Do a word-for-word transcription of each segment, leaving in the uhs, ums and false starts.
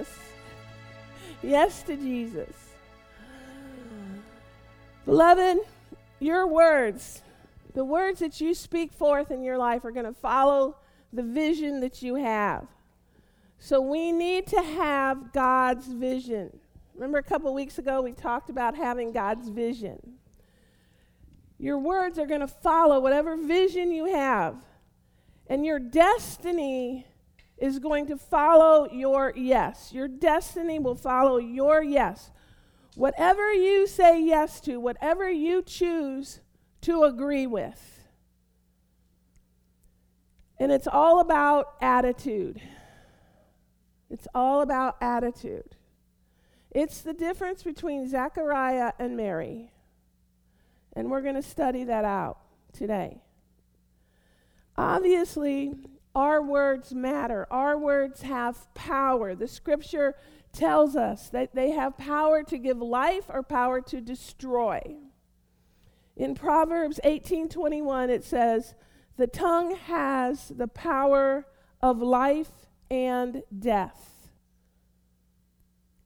Jesus. Yes to Jesus. Beloved, your words, the words that you speak forth in your life are going to follow the vision that you have. So we need to have God's vision. Remember a couple weeks ago we talked about having God's vision. Your words are going to follow whatever vision you have. And your destiny is going to follow your yes. Your destiny will follow your yes. Whatever you say yes to, whatever you choose to agree with. And it's all about attitude. It's all about attitude. It's the difference between Zechariah and Mary. And we're going to study that out today. Obviously, our words matter. Our words have power. The scripture tells us that they have power to give life or power to destroy. In Proverbs eighteen twenty-one, it says, "The tongue has the power of life and death."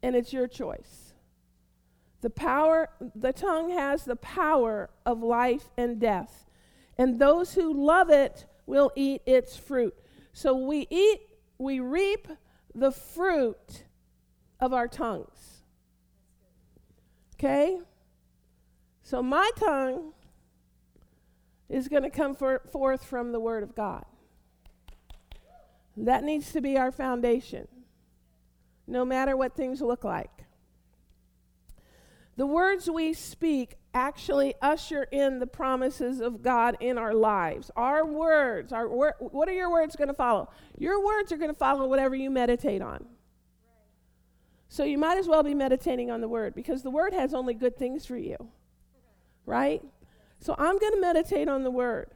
And it's your choice. The power, the tongue has the power of life and death. And those who love it will eat its fruit. So we eat, we reap the fruit of our tongues. Okay? So my tongue is going to come for, forth from the Word of God. That needs to be our foundation, no matter what things look like. The words we speak actually usher in the promises of God in our lives. Our words, our wor- what are your words going to follow? Your words are going to follow whatever you meditate on. Right. So you might as well be meditating on the Word, because the Word has only good things for you, okay. Right? So I'm going to meditate on the Word.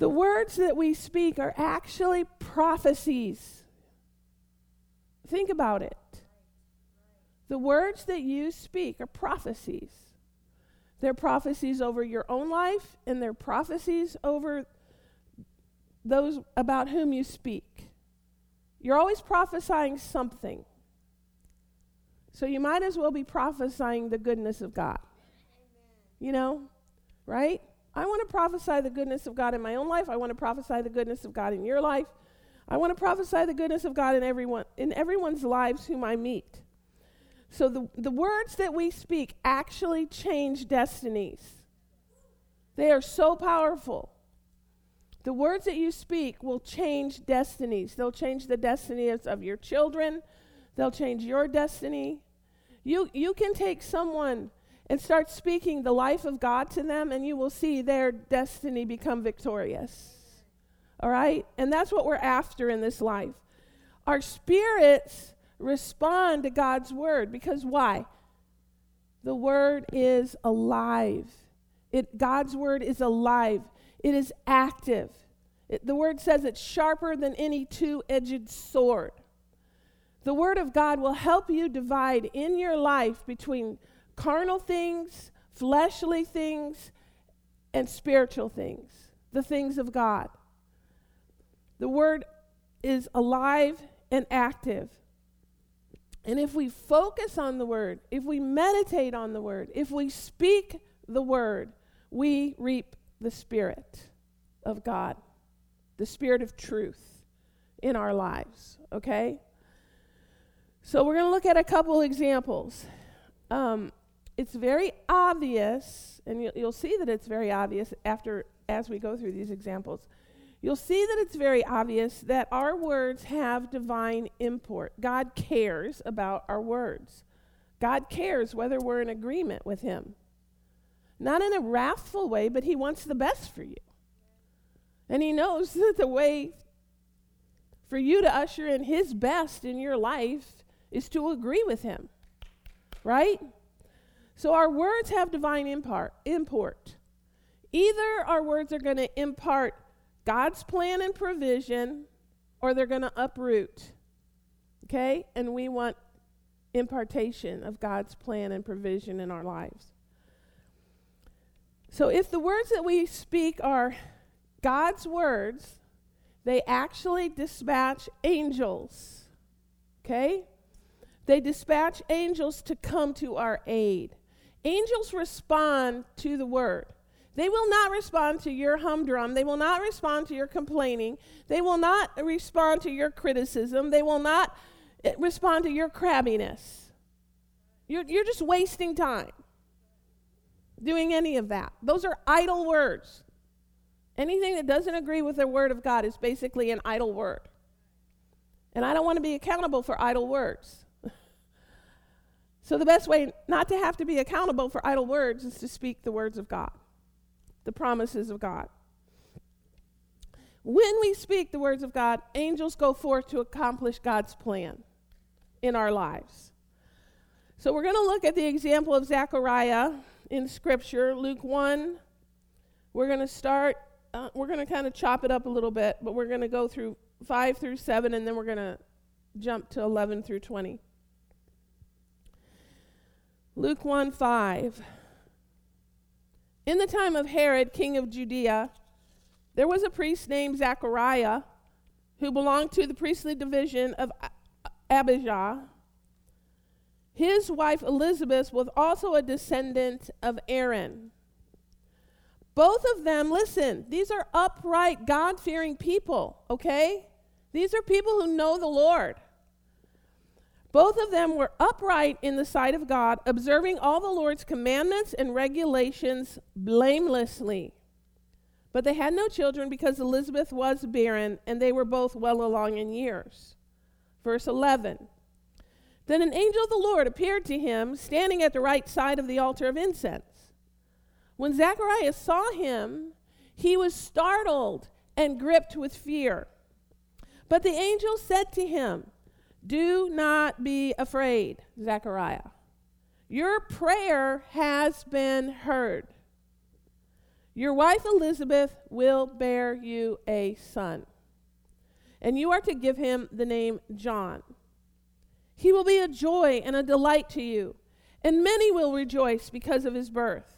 The words that we speak are actually prophecies. Think about it. The words that you speak are prophecies. They're prophecies over your own life, and they're prophecies over those about whom you speak. You're always prophesying something. So you might as well be prophesying the goodness of God. Amen. You know, right? I want to prophesy the goodness of God in my own life. I want to prophesy the goodness of God in your life. I want to prophesy the goodness of God in everyone in everyone's lives whom I meet. So the, the words that we speak actually change destinies. They are so powerful. The words that you speak will change destinies. They'll change the destinies of your children. They'll change your destiny. You, you can take someone and start speaking the life of God to them, and you will see their destiny become victorious. All right? And that's what we're after in this life. Our spirits respond to God's word, because why? The word is alive. It God's word is alive. It is active. It, the word says it's sharper than any two-edged sword. The word of God will help you divide in your life between carnal things, fleshly things, and spiritual things, the things of God. The word is alive and active. And if we focus on the Word, if we meditate on the Word, if we speak the Word, we reap the Spirit of God, the Spirit of truth in our lives, okay? So we're going to look at a couple examples. Um, it's very obvious, and you'll, you'll see that it's very obvious after as we go through these examples. You'll see that it's very obvious that our words have divine import. God cares about our words. God cares whether we're in agreement with Him. Not in a wrathful way, but He wants the best for you. And He knows that the way for you to usher in His best in your life is to agree with Him. Right? So our words have divine import. Either our words are going to impart God's plan and provision, or they're going to uproot, okay? And we want impartation of God's plan and provision in our lives. So if the words that we speak are God's words, they actually dispatch angels, okay? They dispatch angels to come to our aid. Angels respond to the word. They will not respond to your humdrum. They will not respond to your complaining. They will not respond to your criticism. They will not respond to your crabbiness. You're, you're just wasting time doing any of that. Those are idle words. Anything that doesn't agree with the word of God is basically an idle word. And I don't want to be accountable for idle words. So the best way not to have to be accountable for idle words is to speak the words of God, the promises of God. When we speak the words of God, angels go forth to accomplish God's plan in our lives. So we're going to look at the example of Zechariah in Scripture, Luke one. We're going to start, uh, we're going to kind of chop it up a little bit, but we're going to go through five through seven, and then we're going to jump to eleven through twenty. Luke one five. In the time of Herod, king of Judea, there was a priest named Zechariah who belonged to the priestly division of Abijah. His wife Elizabeth was also a descendant of Aaron. Both of them, listen, these are upright, God-fearing people, okay? These are people who know the Lord. Both of them were upright in the sight of God, observing all the Lord's commandments and regulations blamelessly. But they had no children because Elizabeth was barren, and they were both well along in years. Verse eleven. Then an angel of the Lord appeared to him, standing at the right side of the altar of incense. When Zechariah saw him, he was startled and gripped with fear. But the angel said to him, "Do not be afraid, Zechariah. Your prayer has been heard. Your wife Elizabeth will bear you a son, and you are to give him the name John. He will be a joy and a delight to you, and many will rejoice because of his birth.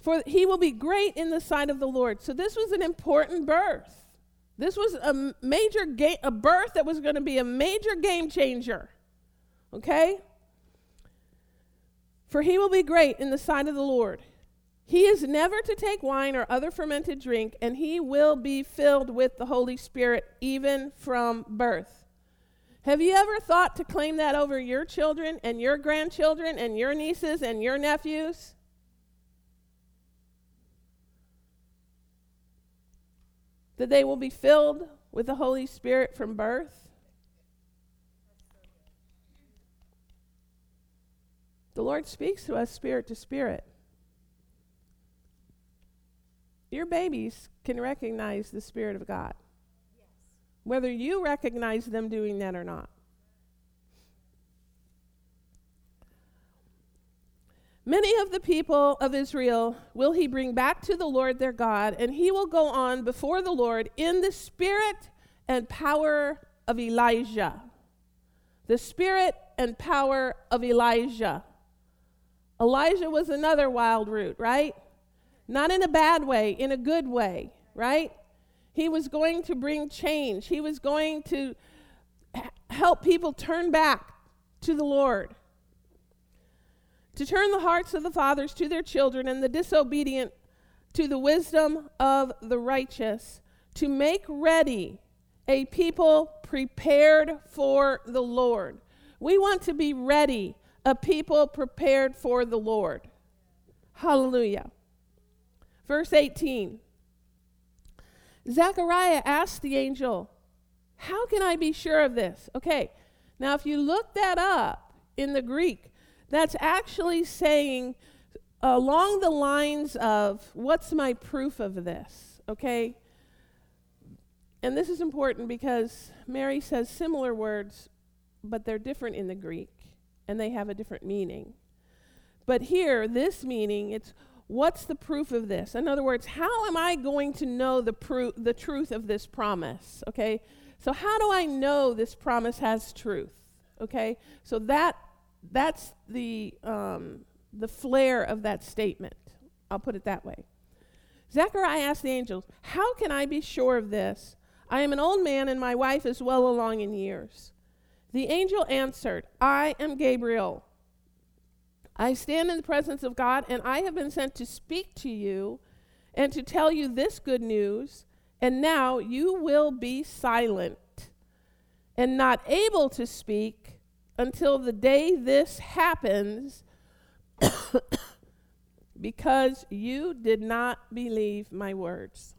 For he will be great in the sight of the Lord." So this was an important birth. This was a major game, a birth that was going to be a major game changer, okay? "For he will be great in the sight of the Lord. He is never to take wine or other fermented drink, and he will be filled with the Holy Spirit even from birth." Have you ever thought to claim that over your children and your grandchildren and your nieces and your nephews? That they will be filled with the Holy Spirit from birth? The Lord speaks to us spirit to spirit. Your babies can recognize the Spirit of God, yes, whether you recognize them doing that or not. "Many of the people of Israel will he bring back to the Lord their God, and he will go on before the Lord in the spirit and power of Elijah." The spirit and power of Elijah. Elijah was another wild root, right? Not in a bad way, in a good way, right? He was going to bring change. He was going to help people turn back to the Lord. "To turn the hearts of the fathers to their children and the disobedient to the wisdom of the righteous, to make ready a people prepared for the Lord." We want to be ready, a people prepared for the Lord. Hallelujah. Verse eighteen. Zechariah asked the angel, "How can I be sure of this?" Okay, now if you look that up in the Greek, that's actually saying along the lines of, what's my proof of this, okay? And this is important because Mary says similar words, but they're different in the Greek, and they have a different meaning. But here, this meaning, it's, what's the proof of this? In other words, how am I going to know the pro- the truth of this promise, okay? So how do I know this promise has truth, okay? So that That's the um, the flair of that statement. I'll put it that way. Zechariah asked the angels, "How can I be sure of this? I am an old man, and my wife is well along in years." The angel answered, I am Gabriel. I stand in the presence of God, and I have been sent to speak to you and to tell you this good news, and now you will be silent and not able to speak until the day this happens, because you did not believe my words.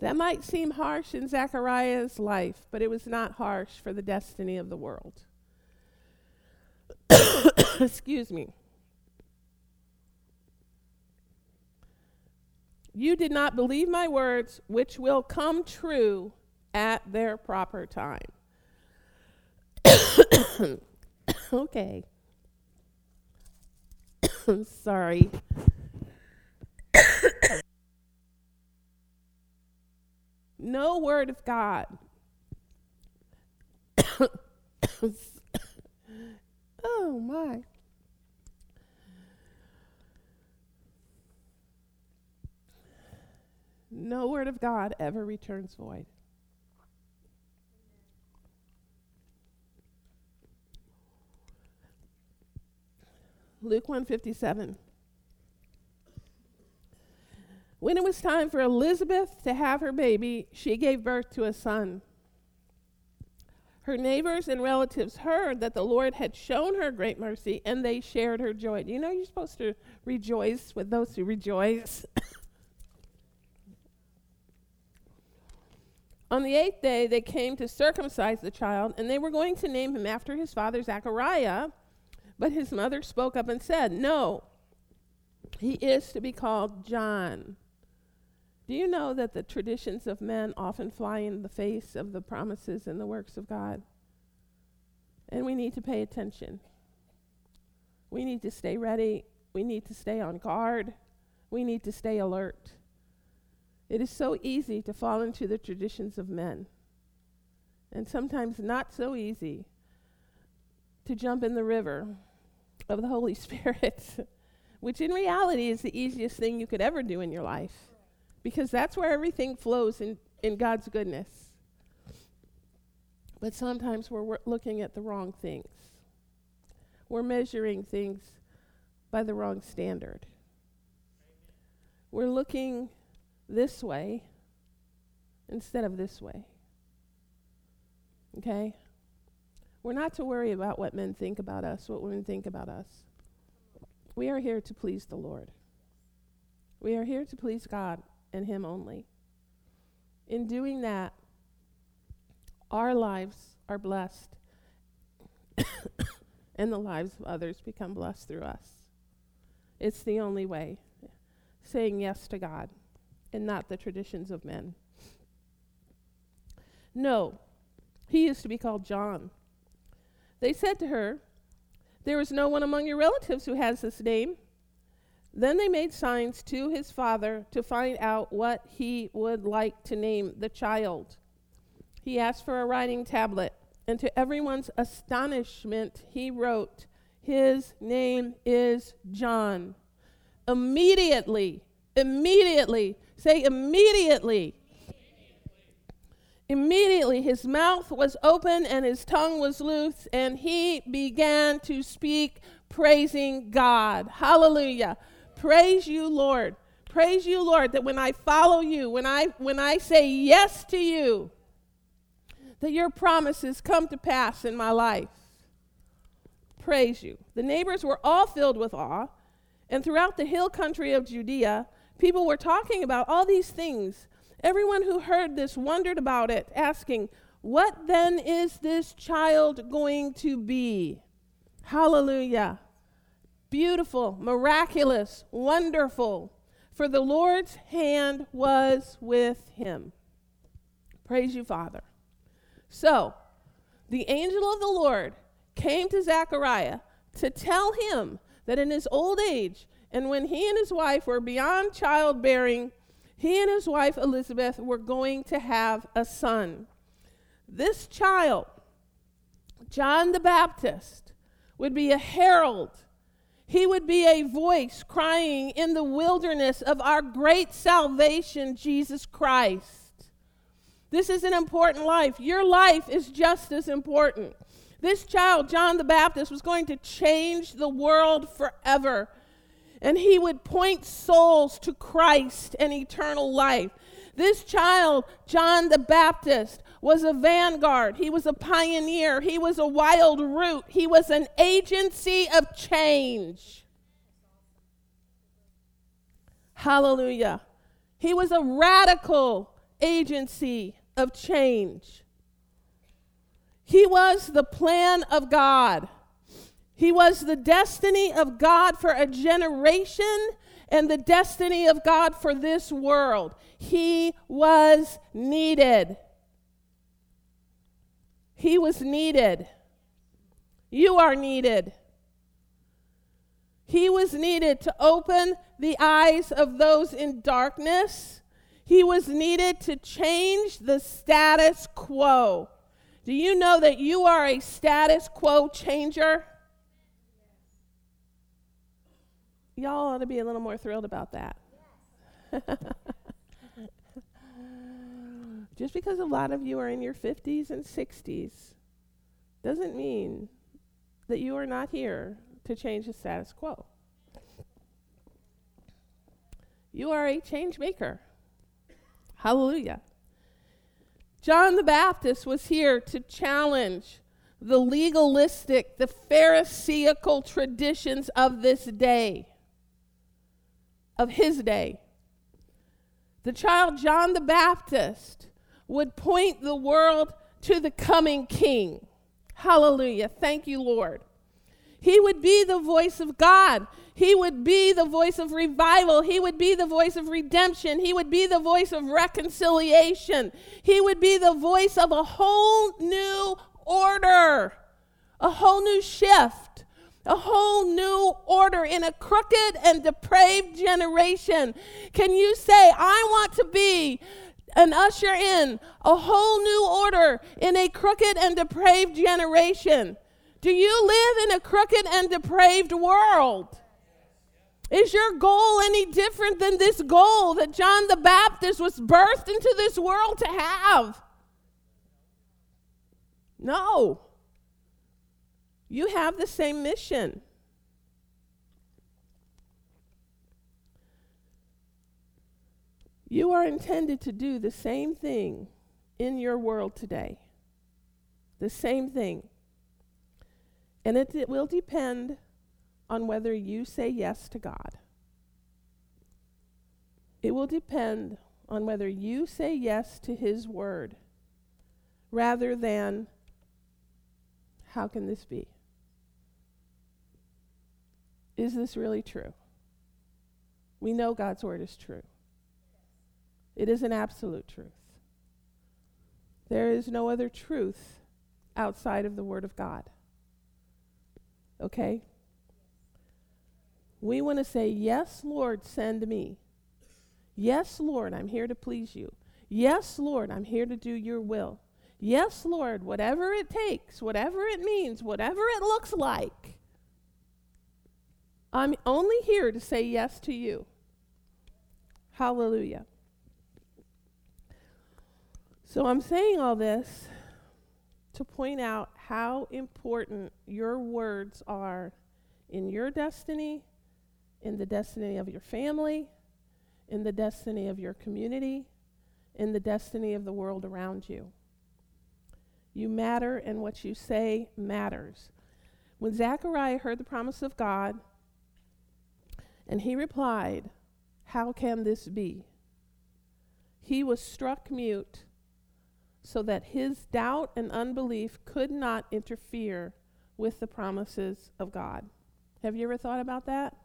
That might seem harsh in Zechariah's life, but it was not harsh for the destiny of the world. Excuse me. You did not believe my words, which will come true at their proper time. Okay. Sorry. No word of God. Oh, my. No word of God ever returns void. Luke one fifty-seven. When it was time for Elizabeth to have her baby, she gave birth to a son. Her neighbors and relatives heard that the Lord had shown her great mercy, and they shared her joy. You know, you're supposed to rejoice with those who rejoice. On the eighth day, they came to circumcise the child, and they were going to name him after his father, Zechariah. But his mother spoke up and said, no, he is to be called John. Do you know that the traditions of men often fly in the face of the promises and the works of God? And we need to pay attention. We need to stay ready. We need to stay on guard. We need to stay alert. It is so easy to fall into the traditions of men, and sometimes not so easy to jump in the river of the Holy Spirit, which in reality is the easiest thing you could ever do in your life, because that's where everything flows in, in God's goodness. But sometimes we're wor- looking at the wrong things. We're measuring things by the wrong standard. We're looking this way instead of this way. Okay? We're not to worry about what men think about us, what women think about us. We are here to please the Lord. We are here to please God and Him only. In doing that, our lives are blessed, and the lives of others become blessed through us. It's the only way, saying yes to God and not the traditions of men. No, he is to be called John. They said to her, there is no one among your relatives who has this name. Then they made signs to his father to find out what he would like to name the child. He asked for a writing tablet, and to everyone's astonishment, he wrote, his name is John. Immediately, immediately, say immediately. immediately. Immediately his mouth was open and his tongue was loose, and he began to speak, praising God. Hallelujah. Praise you, Lord. Praise you, Lord, that when I follow you, when I when I say yes to you, that your promises come to pass in my life. Praise you. The neighbors were all filled with awe, and throughout the hill country of Judea, people were talking about all these things. Everyone who heard this wondered about it, asking, what then is this child going to be? Hallelujah. Beautiful, miraculous, wonderful. For the Lord's hand was with him. Praise you, Father. So, the angel of the Lord came to Zechariah to tell him that in his old age, and when he and his wife were beyond childbearing, he and his wife Elizabeth were going to have a son. This child, John the Baptist, would be a herald. He would be a voice crying in the wilderness of our great salvation, Jesus Christ. This is an important life. Your life is just as important. This child, John the Baptist, was going to change the world forever. And he would point souls to Christ and eternal life. This child, John the Baptist, was a vanguard. He was a pioneer. He was a wild root. He was an agency of change. Hallelujah. He was a radical agency of change. He was the plan of God. He was the destiny of God for a generation and the destiny of God for this world. He was needed. He was needed. You are needed. He was needed to open the eyes of those in darkness. He was needed to change the status quo. Do you know that you are a status quo changer? Y'all ought to be a little more thrilled about that. Just because a lot of you are in your fifties and sixties doesn't mean that you are not here to change the status quo. You are a change maker. Hallelujah. John the Baptist was here to challenge the legalistic, the Pharisaical traditions of this day, of his day. The child John the Baptist would point the world to the coming King. Hallelujah. Thank you, Lord. He would be the voice of God. He would be the voice of revival. He would be the voice of redemption. He would be the voice of reconciliation. He would be the voice of a whole new order, a whole new shift, a whole new order in a crooked and depraved generation. Can you say, I want to be and usher in a whole new order in a crooked and depraved generation? Do you live in a crooked and depraved world? Is your goal any different than this goal that John the Baptist was birthed into this world to have? No. You have the same mission. You are intended to do the same thing in your world today. The same thing. And it, it will depend on whether you say yes to God. It will depend on whether you say yes to His word rather than, how can this be? Is this really true? We know God's word is true. It is an absolute truth. There is no other truth outside of the word of God. Okay? We want to say, yes, Lord, send me. Yes, Lord, I'm here to please you. Yes, Lord, I'm here to do your will. Yes, Lord, whatever it takes, whatever it means, whatever it looks like, I'm only here to say yes to you. Hallelujah. So I'm saying all this to point out how important your words are in your destiny, in the destiny of your family, in the destiny of your community, in the destiny of the world around you. You matter, and what you say matters. When Zechariah heard the promise of God, and he replied, "How can this be?" He was struck mute, so that his doubt and unbelief could not interfere with the promises of God. Have you ever thought about that?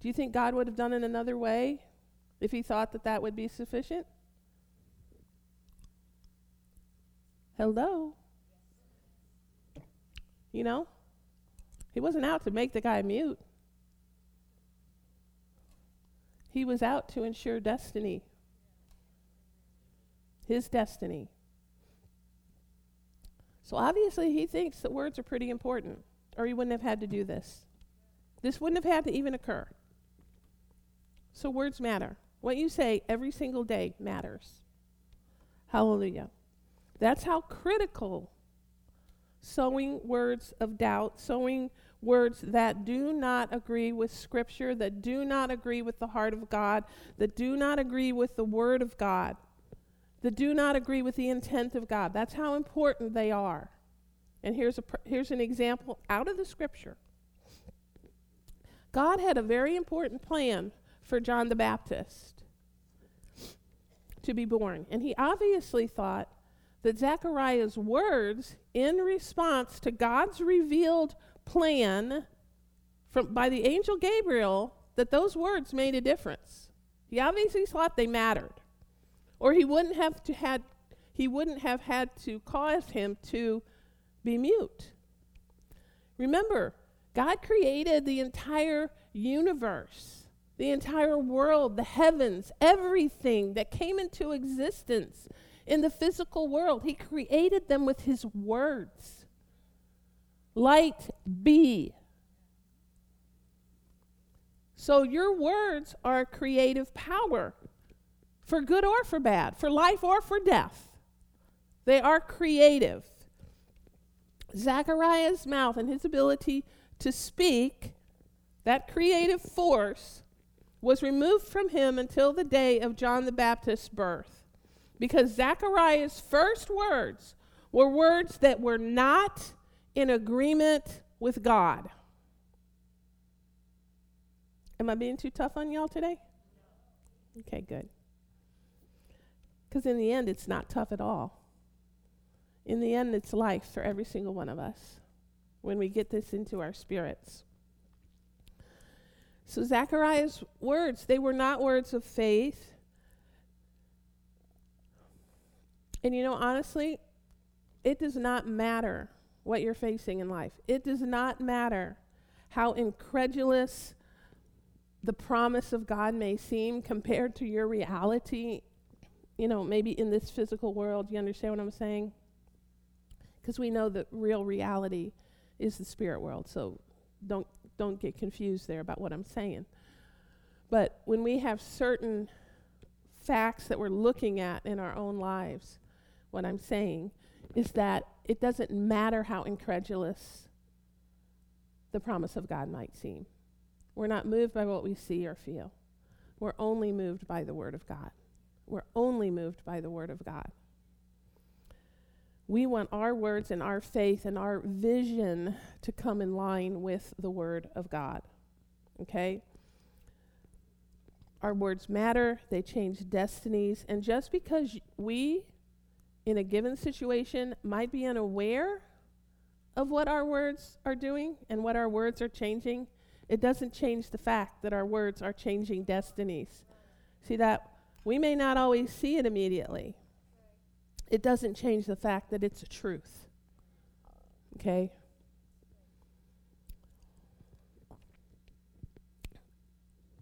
Do you think God would have done it another way if he thought that that would be sufficient? Hello? You know, he wasn't out to make the guy mute. He was out to ensure destiny. His destiny. So obviously he thinks that words are pretty important, or he wouldn't have had to do this. This wouldn't have had to even occur. So words matter. What you say every single day matters. Hallelujah. That's how critical sowing words of doubt, sowing words that do not agree with Scripture, that do not agree with the heart of God, that do not agree with the Word of God, that do not agree with the intent of God. That's how important they are. And here's a pr- here's an example out of the Scripture. God had a very important plan for John the Baptist to be born. And he obviously thought that Zechariah's words in response to God's revealed plan from by the angel Gabriel, that those words made a difference. He obviously thought they mattered, or he wouldn't have to had he wouldn't have had to cause him to be mute. Remember, God created the entire universe, the entire world, the heavens, everything that came into existence in the physical world. He created them with his words. Light be. So your words are creative power, for good or for bad, for life or for death. They are creative. Zechariah's mouth and his ability to speak, that creative force, was removed from him until the day of John the Baptist's birth, because Zechariah's first words were words that were not in agreement with God. Am I being too tough on y'all today? Okay, good. Because in the end, it's not tough at all. In the end, it's life for every single one of us when we get this into our spirits. So Zechariah's words, they were not words of faith. And you know, honestly, it does not matter what you're facing in life. It does not matter how incredulous the promise of God may seem compared to your reality, you know, maybe in this physical world. You understand what I'm saying? Because we know that real reality is the spirit world, so don't don't get confused there about what I'm saying. But when we have certain facts that we're looking at in our own lives, what I'm saying is that it doesn't matter how incredulous the promise of God might seem. We're not moved by what we see or feel. We're only moved by the Word of God. We're only moved by the Word of God. We want our words and our faith and our vision to come in line with the Word of God, okay? Our words matter. They change destinies. And just because we, in a given situation, might be unaware of what our words are doing and what our words are changing, it doesn't change the fact that our words are changing destinies. See that? We may not always see it immediately. It doesn't change the fact that it's a truth, okay?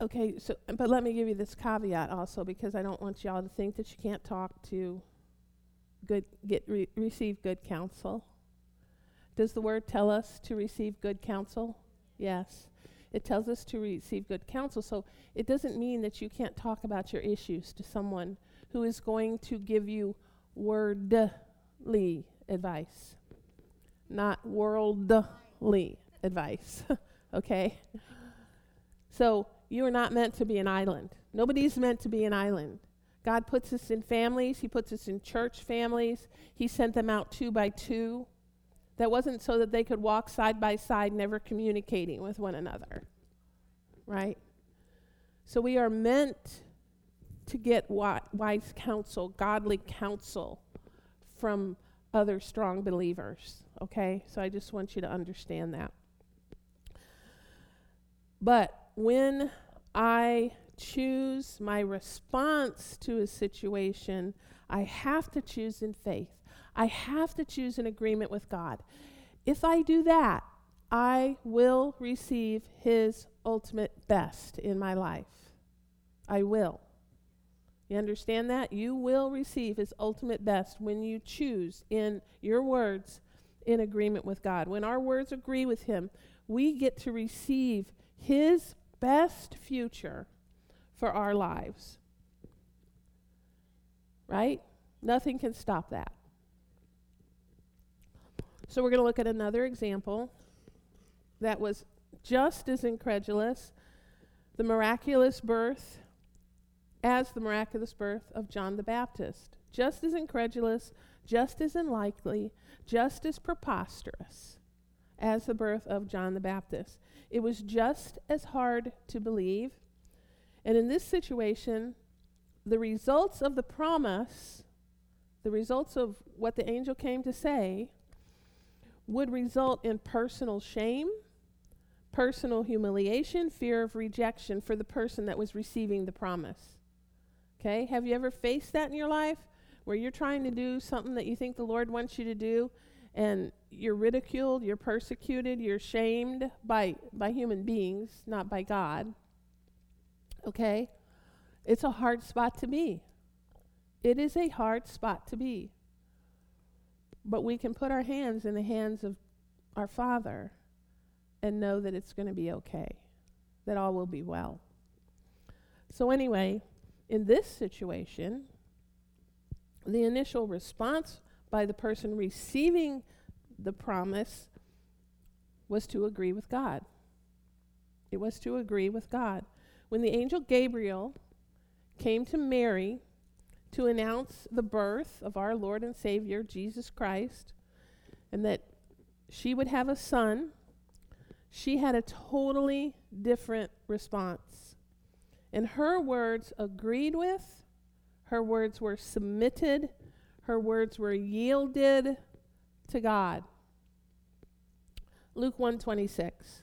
Okay, so, but let me give you this caveat also, because I don't want y'all to think that you can't talk to good, get re- receive good counsel. Does the Word tell us to receive good counsel? Yes, it tells us to receive good counsel, so it doesn't mean that you can't talk about your issues to someone who is going to give you wordly advice, not worldly advice, okay? So you are not meant to be an island. Nobody's meant to be an island. God puts us in families. He puts us in church families. He sent them out two by two. That wasn't so that they could walk side by side, never communicating with one another, right? So we are meant to get wi- wise counsel, godly counsel from other strong believers, okay? So I just want you to understand that. But when I choose my response to a situation, I have to choose in faith. I have to choose in agreement with God. If I do that, I will receive his ultimate best in my life. I will. You understand that? You will receive his ultimate best when you choose in your words in agreement with God. When our words agree with him, we get to receive his best future for our lives. right? Nothing can stop that. So we're going to look at another example that was just as incredulous, the miraculous birth, as the miraculous birth of John the Baptist. Just as incredulous, just as unlikely, just as preposterous as the birth of John the Baptist. It was just as hard to believe. And in this situation, the results of the promise, the results of what the angel came to say, would result in personal shame, personal humiliation, fear of rejection for the person that was receiving the promise. Okay? Have you ever faced that in your life where you're trying to do something that you think the Lord wants you to do and you're ridiculed, you're persecuted, you're shamed by, by human beings, not by God? Okay? It's a hard spot to be. It is a hard spot to be. But we can put our hands in the hands of our Father and know that it's going to be okay, that all will be well. So anyway, in this situation, the initial response by the person receiving the promise was to agree with God. It was to agree with God. When the angel Gabriel came to Mary to announce the birth of our Lord and Savior, Jesus Christ, and that she would have a son, she had a totally different response. And her words agreed with, her words were submitted, her words were yielded to God. Luke one twenty-six.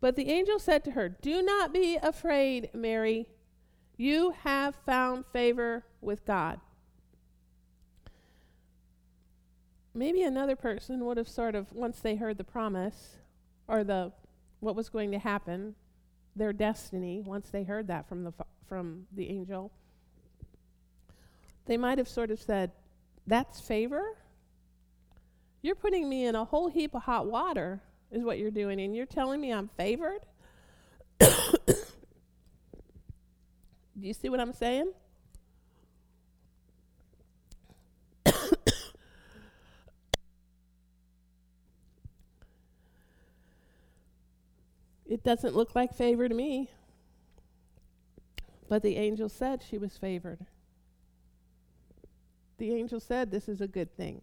But the angel said to her, "Do not be afraid, Mary. You have found favor with God." Maybe another person would have sort of, once they heard the promise or the what was going to happen, their destiny, once they heard that from the from the angel, they might have sort of said, "That's favor? You're putting me in a whole heap of hot water is what you're doing, and you're telling me I'm favored?" Do you see what I'm saying? It doesn't look like favor to me. But the angel said she was favored. The angel said this is a good thing.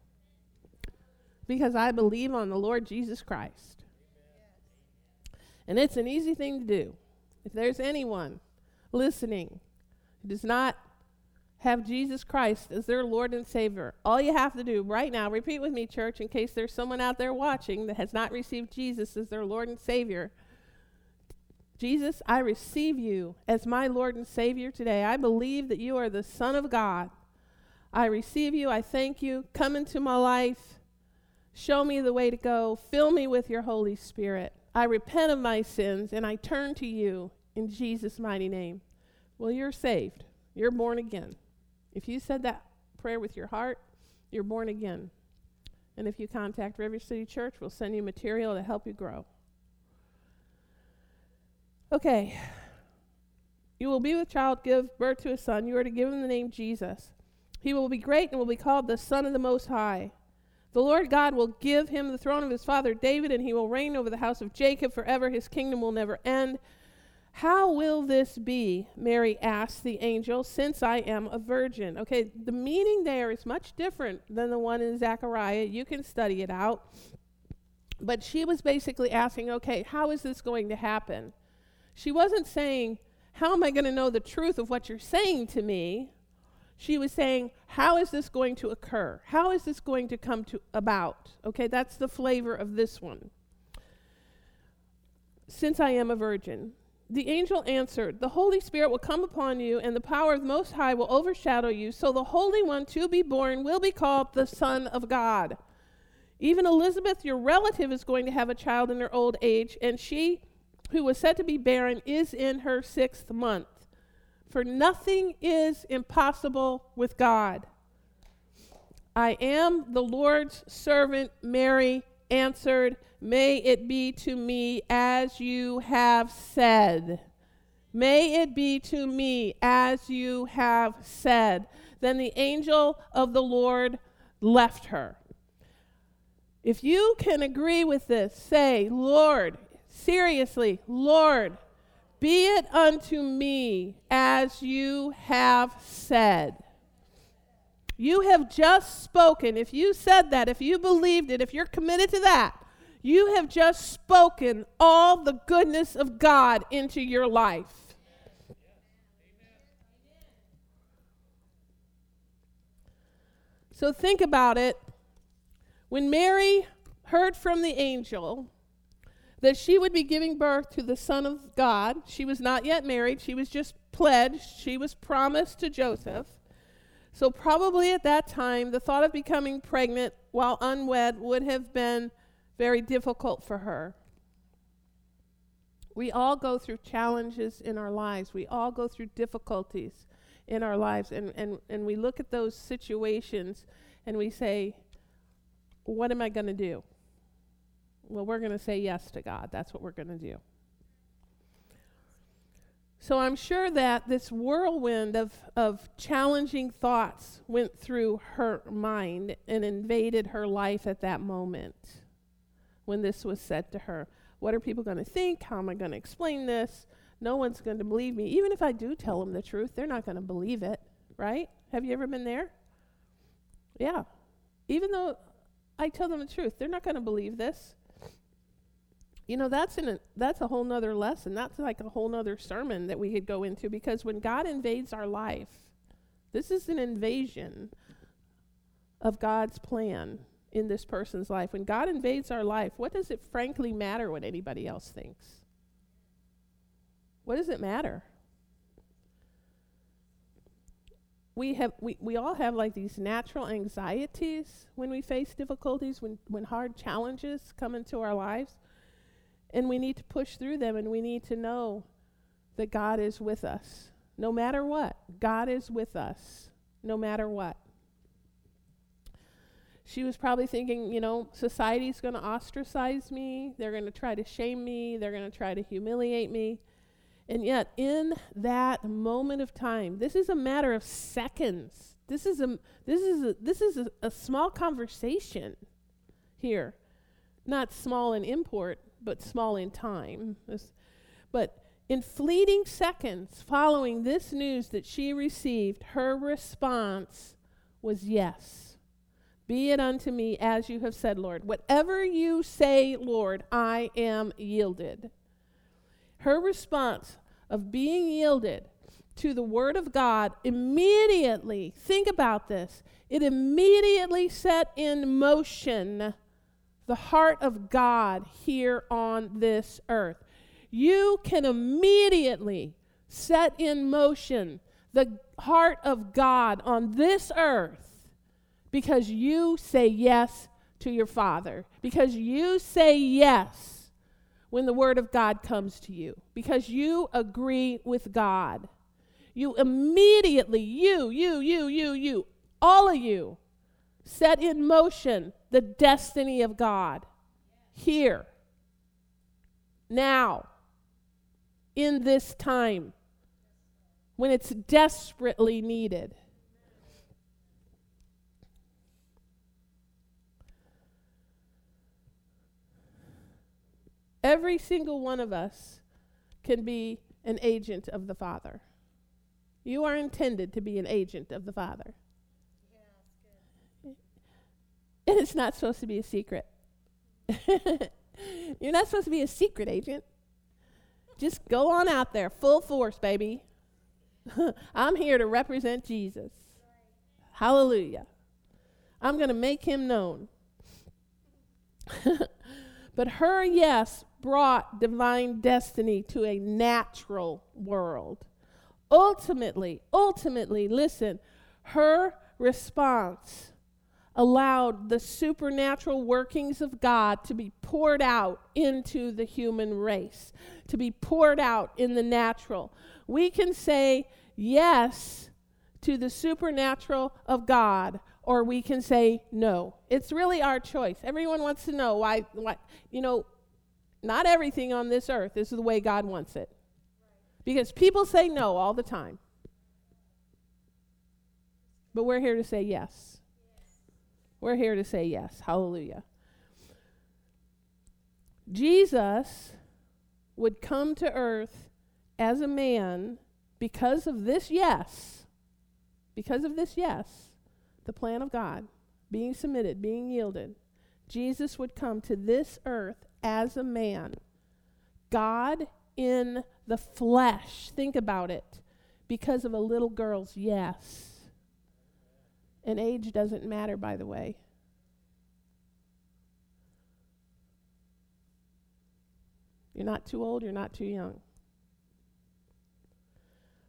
because I believe on the Lord Jesus Christ. And it's an easy thing to do. If there's anyone listening who does not have Jesus Christ as their Lord and Savior, all you have to do right now, repeat with me, church, in case there's someone out there watching that has not received Jesus as their Lord and Savior. "Jesus, I receive you as my Lord and Savior today. I believe that you are the Son of God. I receive you. I thank you. Come into my life. Show me the way to go. Fill me with your Holy Spirit. I repent of my sins, and I turn to you in Jesus' mighty name." Well, you're saved. You're born again. If you said that prayer with your heart, you're born again. And if you contact River City Church, we'll send you material to help you grow. Okay. "You will be with child, give birth to a son. You are to give him the name Jesus. He will be great and will be called the Son of the Most High. The Lord God will give him the throne of his father David, and he will reign over the house of Jacob forever. His kingdom will never end. How will this be, Mary asked the angel, since I am a virgin? Okay, the meaning there is much different than the one in Zechariah. You can study it out. But she was basically asking, okay, how is this going to happen? She wasn't saying, how am I going to know the truth of what you're saying to me? She was saying, how is this going to occur? How is this going to come to about? Okay, that's the flavor of this one. Since I am a virgin. The angel answered, the Holy Spirit will come upon you, and the power of the Most High will overshadow you, so the Holy One to be born will be called the Son of God. Even Elizabeth, your relative, is going to have a child in her old age, and she, who was said to be barren, is in her sixth month. For nothing is impossible with God. I am the Lord's servant, Mary answered, may it be to me as you have said. May it be to me as you have said. Then the angel of the Lord left her. If you can agree with this, say, Lord, seriously, Lord, be it unto me as you have said. You have just spoken. If you said that, if you believed it, if you're committed to that, you have just spoken all the goodness of God into your life. Yes. Yes. So think about it. When Mary heard from the angel that she would be giving birth to the Son of God, she was not yet married, she was just pledged, she was promised to Joseph. So probably at that time, the thought of becoming pregnant while unwed would have been very difficult for her. We all go through challenges in our lives. We all go through difficulties in our lives. And, and, and we look at those situations and we say, what am I going to do? Well, we're going to say yes to God. That's what we're going to do. So I'm sure that this whirlwind of, of challenging thoughts went through her mind and invaded her life at that moment. When this was said to her, what are people going to think? How am I going to explain this? No one's going to believe me. Even if I do tell them the truth, they're not going to believe it, right? Have you ever been there? Yeah. Even though I tell them the truth, they're not going to believe this. You know, that's in a, that's a whole nother lesson. That's like a whole nother sermon that we could go into, because when God invades our life, this is an invasion of God's plan in this person's life. When God invades our life, what does it frankly matter what anybody else thinks? What does it matter? We have we, we all have like these natural anxieties when we face difficulties, when, when hard challenges come into our lives, and we need to push through them, and we need to know that God is with us. No matter what, God is with us. No matter what. She was probably thinking, you know, society's going to ostracize me. They're going to try to shame me. They're going to try to humiliate me. And yet, in that moment of time, this is a matter of seconds. This is a this is a, this is a, a small conversation here, not small in import, but small in time. This, but in fleeting seconds following this news that she received, her response was yes. Be it unto me as you have said, Lord. Whatever you say, Lord, I am yielded. Her response of being yielded to the word of God immediately, think about this, it immediately set in motion the heart of God here on this earth. You can immediately set in motion the heart of God on this earth. Because you say yes to your Father. Because you say yes when the Word of God comes to you. Because you agree with God. You immediately, you, you, you, you, you, all of you, set in motion the destiny of God. Here. Now. In this time. When it's desperately needed. Every single one of us can be an agent of the Father. You are intended to be an agent of the Father. Yeah, and it's not supposed to be a secret. You're not supposed to be a secret agent. Just go on out there, full force, baby. I'm here to represent Jesus. Hallelujah. I'm going to make him known. But her yes brought divine destiny to a natural world. Ultimately, ultimately, listen, her response allowed the supernatural workings of God to be poured out into the human race, to be poured out in the natural. We can say yes to the supernatural of God, or we can say no. It's really our choice. Everyone wants to know why, why, you know, not everything on this earth is the way God wants it. Because people say no all the time. But we're here to say yes. We're here to say yes. Hallelujah. Jesus would come to earth as a man because of this yes. Because of this yes. The plan of God, being submitted, being yielded. Jesus would come to this earth as a man. God in the flesh. Think about it. Because of a little girl's yes. And age doesn't matter, by the way. You're not too old, you're not too young.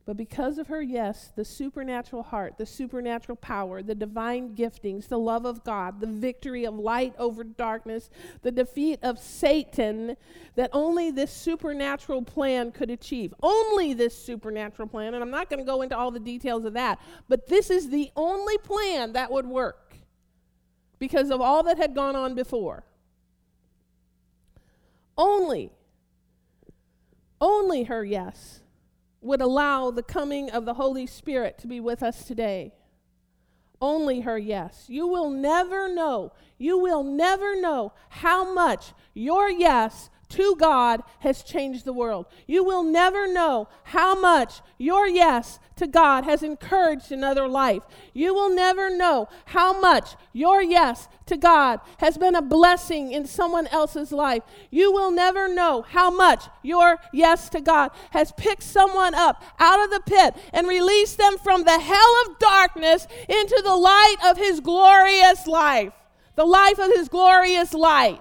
But because of her yes, the supernatural heart, the supernatural power, the divine giftings, the love of God, the victory of light over darkness, the defeat of Satan, that only this supernatural plan could achieve. Only this supernatural plan, and I'm not going to go into all the details of that, but this is the only plan that would work because of all that had gone on before. Only, only her yes would allow the coming of the Holy Spirit to be with us today. Only her yes. You will never know, you will never know how much your yes to God has changed the world. You will never know how much your yes to God has encouraged another life. You will never know how much your yes to God has been a blessing in someone else's life. You will never know how much your yes to God has picked someone up out of the pit and released them from the hell of darkness into the light of his glorious life, the life of his glorious light.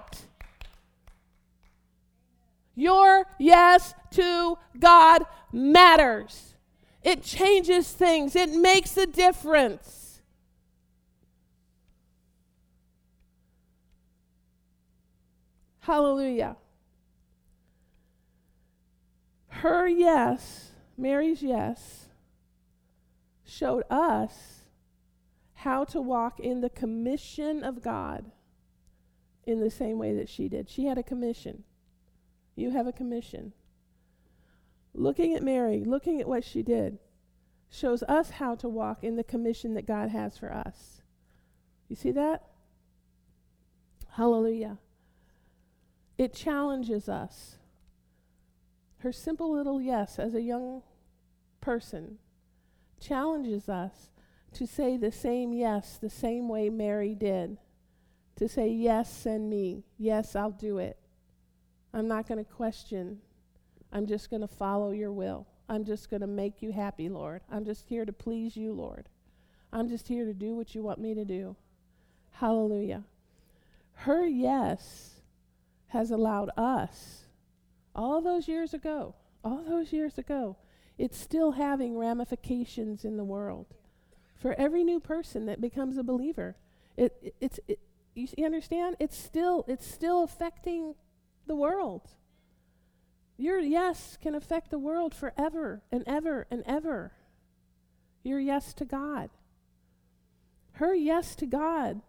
Your yes to God matters. It changes things. It makes a difference. Hallelujah. Her yes, Mary's yes, showed us how to walk in the commission of God in the same way that she did. She had a commission. You have a commission. Looking at Mary, looking at what she did, shows us how to walk in the commission that God has for us. You see that? Hallelujah. It challenges us. Her simple little yes as a young person challenges us to say the same yes the same way Mary did. To say, yes, send me. Yes, I'll do it. I'm not going to question. I'm just going to follow your will. I'm just going to make you happy, Lord. I'm just here to please you, Lord. I'm just here to do what you want me to do. Hallelujah. Her yes has allowed us, all those years ago, all those years ago, it's still having ramifications in the world. For every new person that becomes a believer, it, it it's it, you understand? It's still it's still affecting the world. Your yes can affect the world forever and ever and ever. Your yes to God. Her yes to God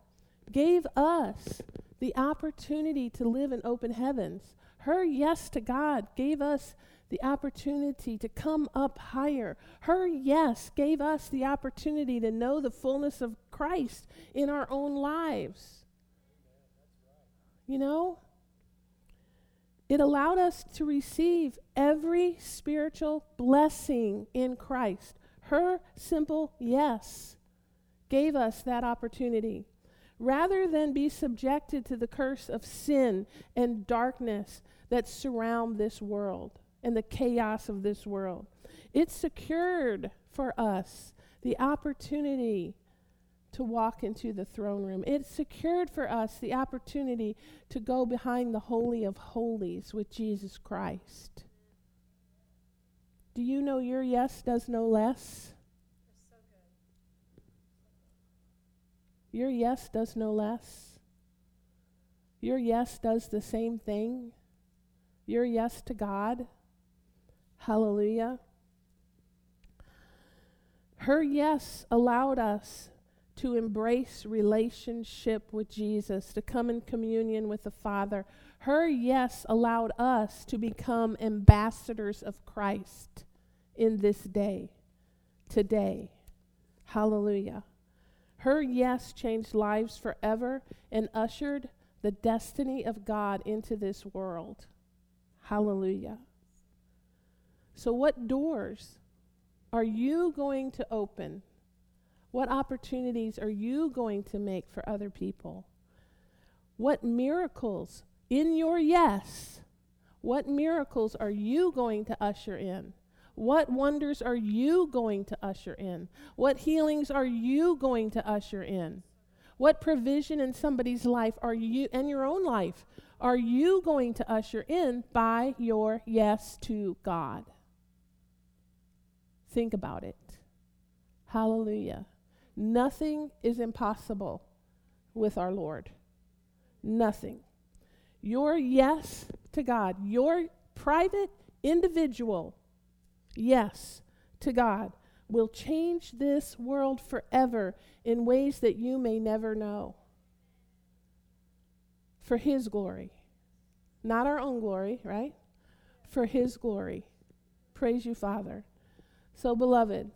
gave us the opportunity to live in open heavens. Her yes to God gave us the opportunity to come up higher. Her yes gave us the opportunity to know the fullness of Christ in our own lives. You know? It allowed us to receive every spiritual blessing in Christ. Her simple yes gave us that opportunity. Rather than be subjected to the curse of sin and darkness that surround this world and the chaos of this world, it secured for us the opportunity to walk into the throne room. It secured for us the opportunity to go behind the Holy of Holies with Jesus Christ. Do you know your yes does no less? So good. Your yes does no less. Your yes does the same thing. Your yes to God. Hallelujah. Her yes allowed us to embrace relationship with Jesus, to come in communion with the Father. Her yes allowed us to become ambassadors of Christ in this day, today. Hallelujah. Her yes changed lives forever and ushered the destiny of God into this world. Hallelujah. So what doors are you going to open? What opportunities are you going to make for other people? What miracles in your yes, what miracles are you going to usher in? What wonders are you going to usher in? What healings are you going to usher in? What provision in somebody's life are you, and your own life, are you going to usher in by your yes to God? Think about it. Hallelujah. Nothing is impossible with our Lord. Nothing. Your yes to God, your private, individual yes to God will change this world forever in ways that you may never know. For His glory. Not our own glory, right? For His glory. Praise you, Father. So, beloved,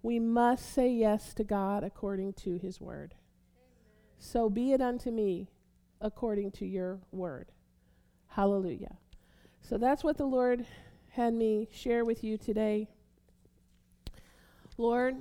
we must say yes to God according to His word. Amen. So be it unto me according to your word. Hallelujah. So that's what the Lord had me share with you today. Lord,